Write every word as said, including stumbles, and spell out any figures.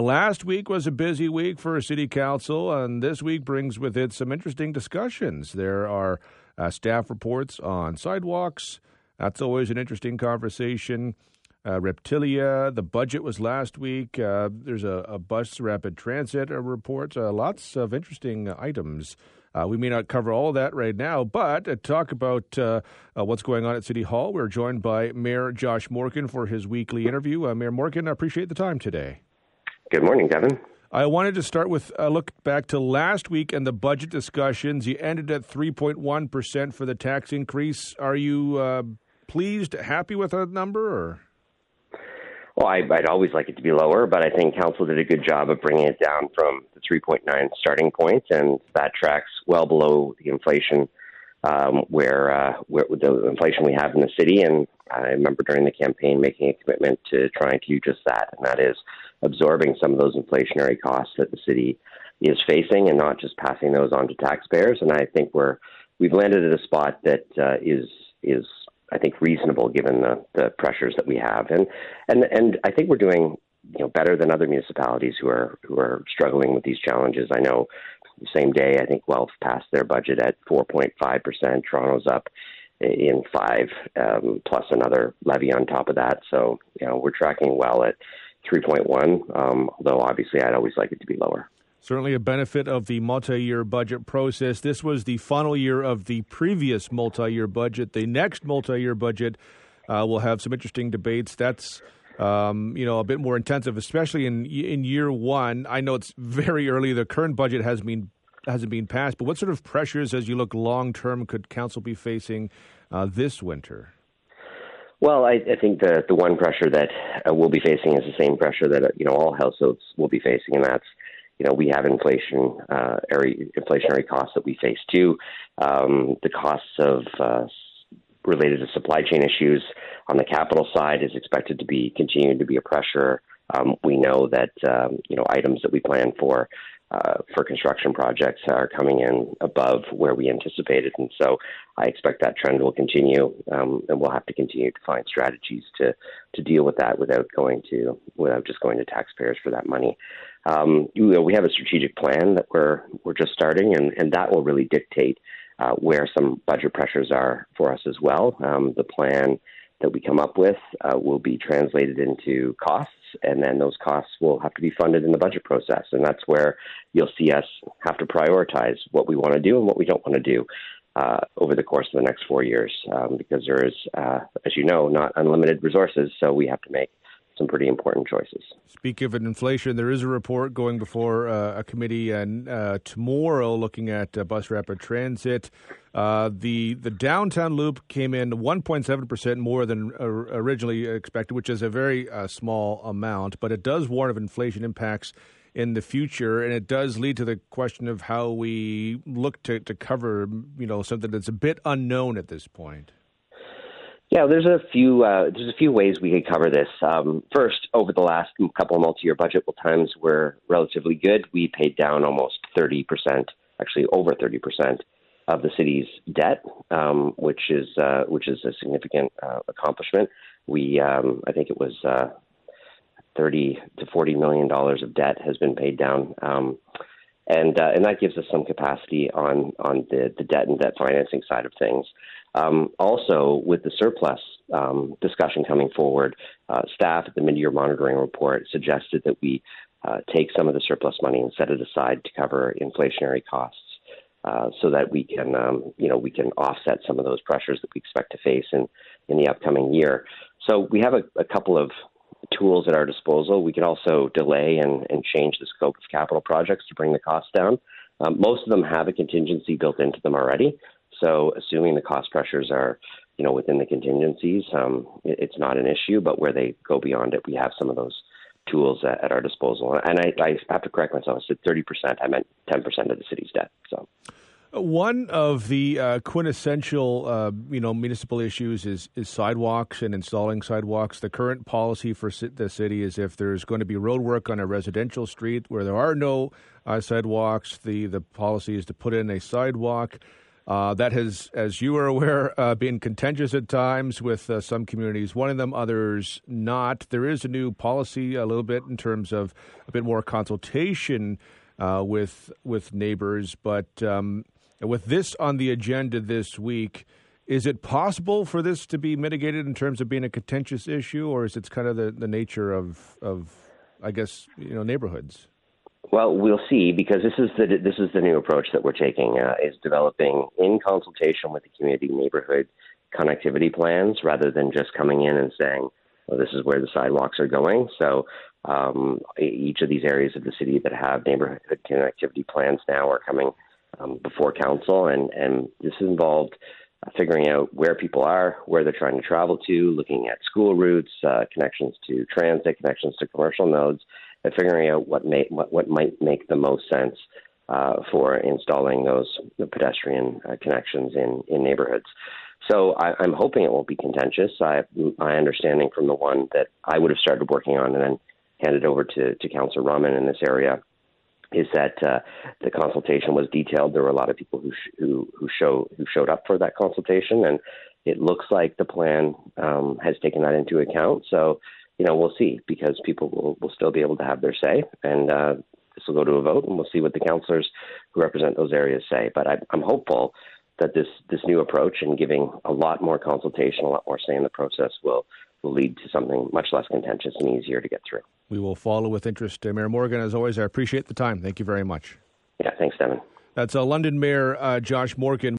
Last week was a busy week for City Council, and this week brings with it some interesting discussions. There are uh, staff reports on sidewalks. That's always an interesting conversation. Uh, Reptilia, the budget was last week. Uh, there's a, a bus rapid transit report. Uh, lots of interesting items. Uh, we may not cover all that right now, but to talk about uh, uh, what's going on at City Hall, we're joined by Mayor Josh Morgan for his weekly interview. Uh, Mayor Morgan, I appreciate the time today. Good morning, Devon. I wanted to start with a look back to last week and the budget discussions. You ended at three point one percent for the tax increase. Are you uh, pleased, happy with that number? Or? Well, I, I'd always like it to be lower, but I think Council did a good job of bringing it down from the three point nine starting point, and that tracks well below the inflation um, where, uh, where the inflation we have in the city. And I remember during the campaign making a commitment to trying to do just that, and that is absorbing some of those inflationary costs that the city is facing and not just passing those on to taxpayers. And I think we're, we've landed at a spot that uh, is, is I think, reasonable given the, the pressures that we have. And, and, and I think we're doing you know, better than other municipalities who are, who are struggling with these challenges. I know the same day, I think Guelph passed their budget at four point five percent. Toronto's up in five, um, plus another levy on top of that. So, you know, we're tracking well at three point one, um, although obviously I'd always like it to be lower. Certainly a benefit of the multi-year budget process. This was the final year of the previous multi-year budget. The next multi-year budget uh, will have some interesting debates. That's, um, you know, a bit more intensive, especially in in year one. I know it's very early. The current budget has been, hasn't been passed, but what sort of pressures, as you look long-term, could Council be facing uh, this winter? Well, I, I think the, the one pressure that uh, we'll be facing is the same pressure that, you know, all households will be facing, and that's, you know, we have inflation, uh, every, inflationary costs that we face too. Um, the costs of uh, related to supply chain issues on the capital side is expected to be continuing to be a pressure. Um, we know that, um, you know, items that we plan for Uh, for construction projects are coming in above where we anticipated. And so I expect that trend will continue, um, and we'll have to continue to find strategies to, to deal with that without going to, without just going to taxpayers for that money. Um, you know, we have a strategic plan that we're, we're just starting, and, and that will really dictate uh, where some budget pressures are for us as well. Um, the plan that we come up with uh, will be translated into costs, and then those costs will have to be funded in the budget process. And that's where you'll see us have to prioritize what we want to do and what we don't want to do uh, over the course of the next four years, um, because there is, uh, as you know, not unlimited resources, so we have to make some pretty important choices. Speaking of inflation, there is a report going before uh, a committee and uh, tomorrow looking at uh, bus rapid transit. Uh, the the downtown loop came in one point seven percent more than uh, originally expected, which is a very uh, small amount, but it does warn of inflation impacts in the future, and it does lead to the question of how we look to, to cover, you know, something that's a bit unknown at this point. Yeah, there's a few uh, there's a few ways we could cover this. Um, first, over the last couple of multi-year budget times, we're relatively good. We paid down almost thirty percent, actually over thirty percent of the city's debt, um, which is uh, which is a significant uh, accomplishment. We um, I think it was uh, thirty to forty million dollars of debt has been paid down. Um, And uh, and that gives us some capacity on on the, the debt and debt financing side of things. Um, also, with the surplus um, discussion coming forward, uh, staff at the mid-year monitoring report suggested that we uh, take some of the surplus money and set it aside to cover inflationary costs, uh, so that we can um, you know we can offset some of those pressures that we expect to face in in the upcoming year. So we have a, a couple of tools at our disposal. We could also delay and, and change the scope of capital projects to bring the costs down. Um, most of them have a contingency built into them already. So assuming the cost pressures are, you know, within the contingencies, um, it, it's not an issue, but where they go beyond it, we have some of those tools at, at our disposal. And I, I have to correct myself. I said thirty percent. I meant ten percent of the city's debt. So one of the uh, quintessential, uh, you know, municipal issues is, is sidewalks and installing sidewalks. The current policy for c- the city is if there's going to be road work on a residential street where there are no uh, sidewalks, the, the policy is to put in a sidewalk. Uh, that has, as you are aware, uh, been contentious at times with uh, some communities, one of them, others not. There is a new policy a little bit in terms of a bit more consultation uh, with with neighbors. But um, with this on the agenda this week, is it possible for this to be mitigated in terms of being a contentious issue, or is it kind of the, the nature of, of, I guess, you know, neighborhoods? Well, we'll see, because this is the this is the new approach that we're taking, uh, is developing in consultation with the community neighborhood connectivity plans rather than just coming in and saying, well, this is where the sidewalks are going. So um, each of these areas of the city that have neighborhood connectivity plans now are coming um, before council. And, and this involved figuring out where people are, where they're trying to travel to, looking at school routes, uh, connections to transit, connections to commercial nodes, and figuring out what may, what, what might make the most sense uh, for installing those pedestrian uh, connections in, in neighborhoods. So I, I'm hoping it won't be contentious. I, my understanding from the one that I would have started working on and then handed over to, to Councillor Rahman in this area is that uh, the consultation was detailed. There were a lot of people who sh- who who, show, who showed up for that consultation, and it looks like the plan um, has taken that into account. So, you know, we'll see, because people will, will still be able to have their say, and uh, this will go to a vote, and we'll see what the councillors who represent those areas say. But I, I'm hopeful that this, this new approach and giving a lot more consultation, a lot more say in the process will will lead to something much less contentious and easier to get through. We will follow with interest. Mayor Morgan, as always, I appreciate the time. Thank you very much. Yeah, thanks, Devon. That's uh, London Mayor uh, Josh Morgan.